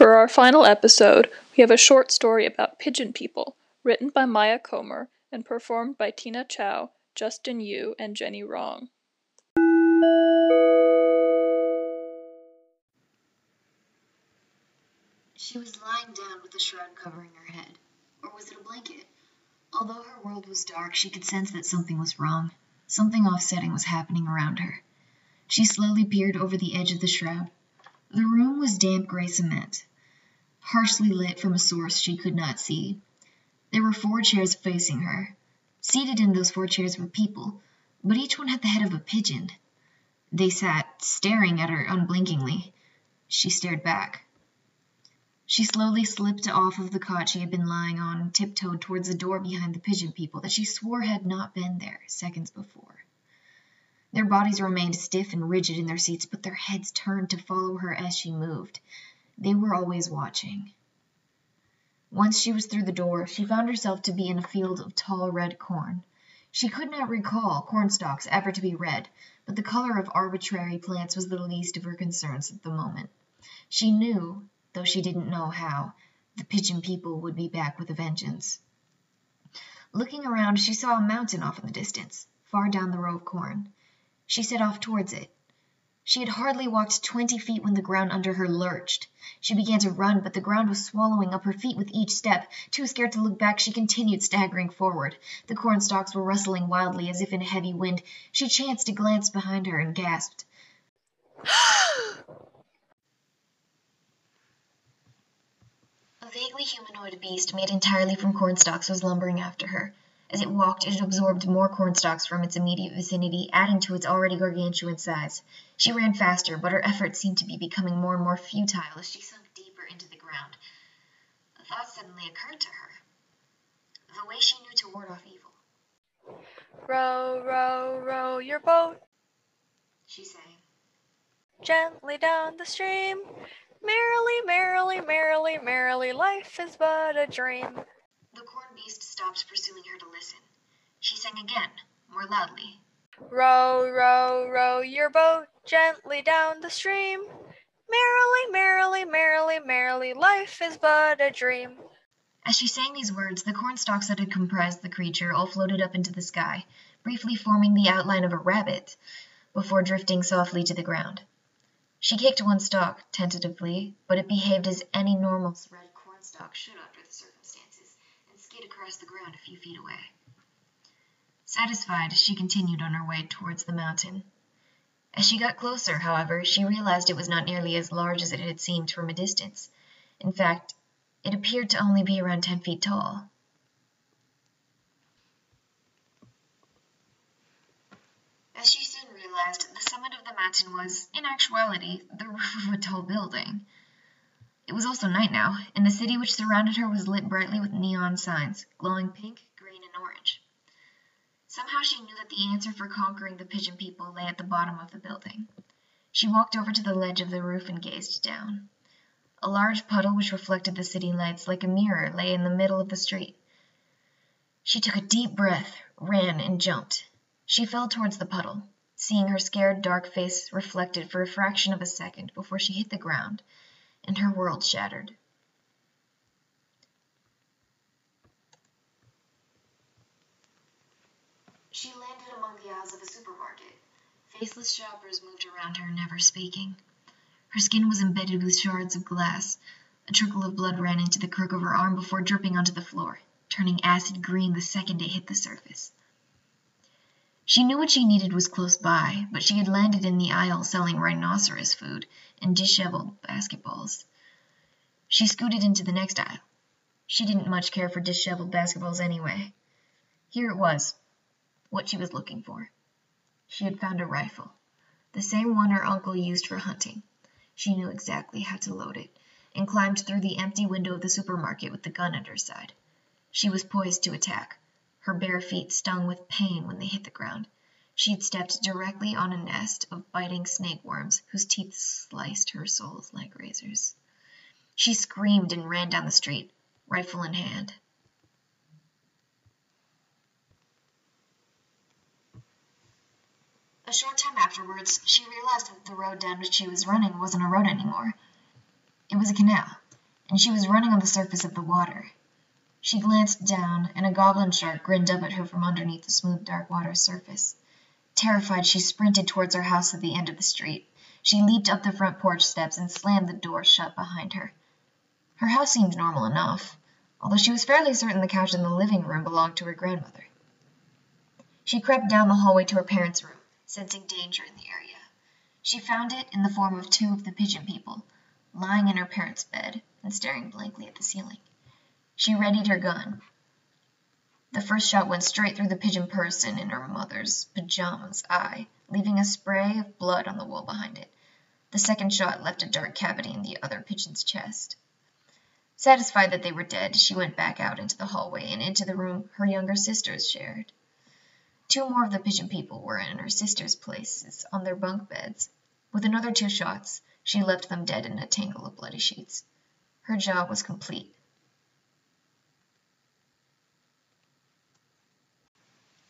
For our final episode, we have a short story about pigeon people, written by Maya Comer and performed by Tina Chow, Justin Yu, and Jenny Rong. She was lying down with a shroud covering her head. Or was it a blanket? Although her world was dark, she could sense that something was wrong. Something offsetting was happening around her. She slowly peered over the edge of the shroud. The room was damp gray cement, harshly lit from a source she could not see. There were 4 chairs facing her. Seated in those 4 chairs were people, but each one had the head of a pigeon. They sat, staring at her unblinkingly. She stared back. She slowly slipped off of the cot she had been lying on and tiptoed towards the door behind the pigeon people that she swore had not been there seconds before. Their bodies remained stiff and rigid in their seats, but their heads turned to follow her as she moved. They were always watching. Once she was through the door, she found herself to be in a field of tall red corn. She could not recall cornstalks ever to be red, but the color of arbitrary plants was the least of her concerns at the moment. She knew, though she didn't know how, the pigeon people would be back with a vengeance. Looking around, she saw a mountain off in the distance, far down the row of corn. She set off towards it. She had hardly walked 20 feet when the ground under her lurched. She began to run, but the ground was swallowing up her feet with each step. Too scared to look back, she continued staggering forward. The cornstalks were rustling wildly as if in a heavy wind. She chanced to glance behind her and gasped. A vaguely humanoid beast made entirely from cornstalks was lumbering after her. As it walked, it absorbed more cornstalks from its immediate vicinity, adding to its already gargantuan size. She ran faster, but her efforts seemed to be becoming more and more futile as she sunk deeper into the ground. A thought suddenly occurred to her. The way she knew to ward off evil. "Row, row, row your boat," she sang. "Gently down the stream. Merrily, merrily, merrily, merrily, life is but a dream." The corn beast stopped pursuing her to listen. She sang again, more loudly. "Row, row, row your boat gently down the stream. Merrily, merrily, merrily, merrily, life is but a dream." As she sang these words, the cornstalks that had comprised the creature all floated up into the sky, briefly forming the outline of a rabbit, before drifting softly to the ground. She kicked one stalk, tentatively, but it behaved as any normal red cornstalk should under the circumstances, and skid across the ground a few feet away. Satisfied, she continued on her way towards the mountain. As she got closer, however, she realized it was not nearly as large as it had seemed from a distance. In fact, it appeared to only be around 10 feet tall. As she soon realized, the summit of the mountain was, in actuality, the roof of a tall building. It was also night now, and the city which surrounded her was lit brightly with neon signs, glowing pink, green, and orange. Somehow she knew that the answer for conquering the pigeon people lay at the bottom of the building. She walked over to the ledge of the roof and gazed down. A large puddle which reflected the city lights like a mirror lay in the middle of the street. She took a deep breath, ran, and jumped. She fell towards the puddle, seeing her scared, dark face reflected for a fraction of a second before she hit the ground, and her world shattered. She landed among the aisles of a supermarket. Faceless shoppers moved around her, never speaking. Her skin was embedded with shards of glass. A trickle of blood ran into the crook of her arm before dripping onto the floor, turning acid green the second it hit the surface. She knew what she needed was close by, but she had landed in the aisle selling rhinoceros food and disheveled basketballs. She scooted into the next aisle. She didn't much care for disheveled basketballs anyway. Here it was, what she was looking for. She had found a rifle, the same one her uncle used for hunting. She knew exactly how to load it, and climbed through the empty window of the supermarket with the gun at her side. She was poised to attack. Her bare feet stung with pain when they hit the ground. She had stepped directly on a nest of biting snake worms whose teeth sliced her soul like razors. She screamed and ran down the street, rifle in hand. A short time afterwards, she realized that the road down which she was running wasn't a road anymore. It was a canal. and she was running on the surface of the water. She glanced down, and a goblin shark grinned up at her from underneath the smooth, dark water's surface. Terrified, she sprinted towards her house at the end of the street. She leaped up the front porch steps and slammed the door shut behind her. Her house seemed normal enough, although she was fairly certain the couch in the living room belonged to her grandmother. She crept down the hallway to her parents' room, sensing danger in the area. She found it in the form of two of the pigeon people, lying in her parents' bed and staring blankly at the ceiling. She readied her gun. The first shot went straight through the pigeon person in her mother's pajamas' eye, leaving a spray of blood on the wall behind it. The second shot left a dark cavity in the other pigeon's chest. Satisfied that they were dead, she went back out into the hallway and into the room her younger sisters shared. Two more of the pigeon people were in her sisters' places on their bunk beds. With another two shots, she left them dead in a tangle of bloody sheets. Her job was complete.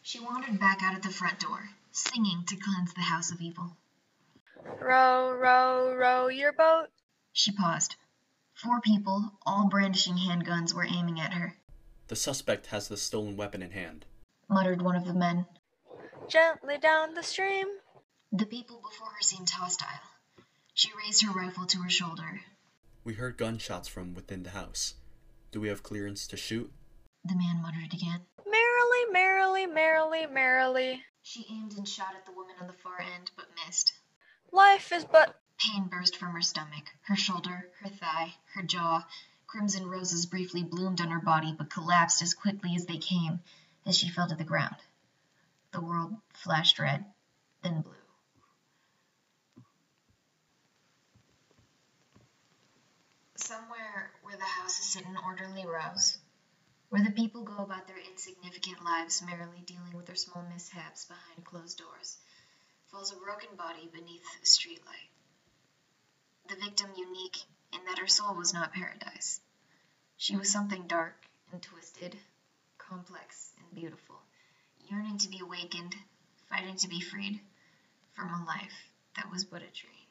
She wandered back out at the front door, singing to cleanse the house of evil. Row, row, row your boat. She paused. Four people, all brandishing handguns, were aiming at her. The suspect has the stolen weapon in hand, muttered one of the men. Gently down the stream. The people before her seemed hostile. She raised her rifle to her shoulder. We heard gunshots from within the house. Do we have clearance to shoot? The man muttered again. Merrily, merrily, merrily, merrily. She aimed and shot at the woman on the far end, but missed. Life is but... Pain burst from her stomach, her shoulder, her thigh, her jaw. Crimson roses briefly bloomed on her body, but collapsed as quickly as they came, as she fell to the ground. The world flashed red, then blue. Somewhere where the houses sit in orderly rows, where the people go about their insignificant lives merrily dealing with their small mishaps behind closed doors, falls a broken body beneath a streetlight. The victim unique in that her soul was not paradise. She was something dark and twisted, complex and beautiful, yearning to be awakened, fighting to be freed from a life that was but a dream.